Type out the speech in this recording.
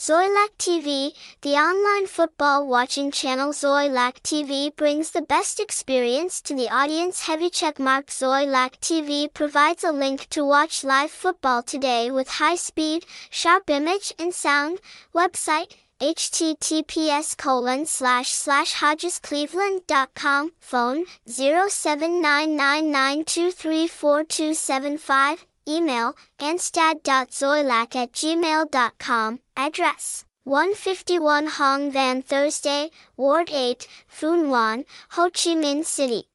Xôi Lạc TV, the online football watching channel Xôi Lạc TV brings the best experience to the audience. Heavy checkmark Xôi Lạc TV provides a link to watch live football today with high speed, sharp image and sound. Website https://hodgescleveland.com. Phone 079992344275. Email anstad.zoilac@gmail.com. Address 151 Hong Van Thursday, Ward 8, Phú Nhuận, Ho Chi Minh City.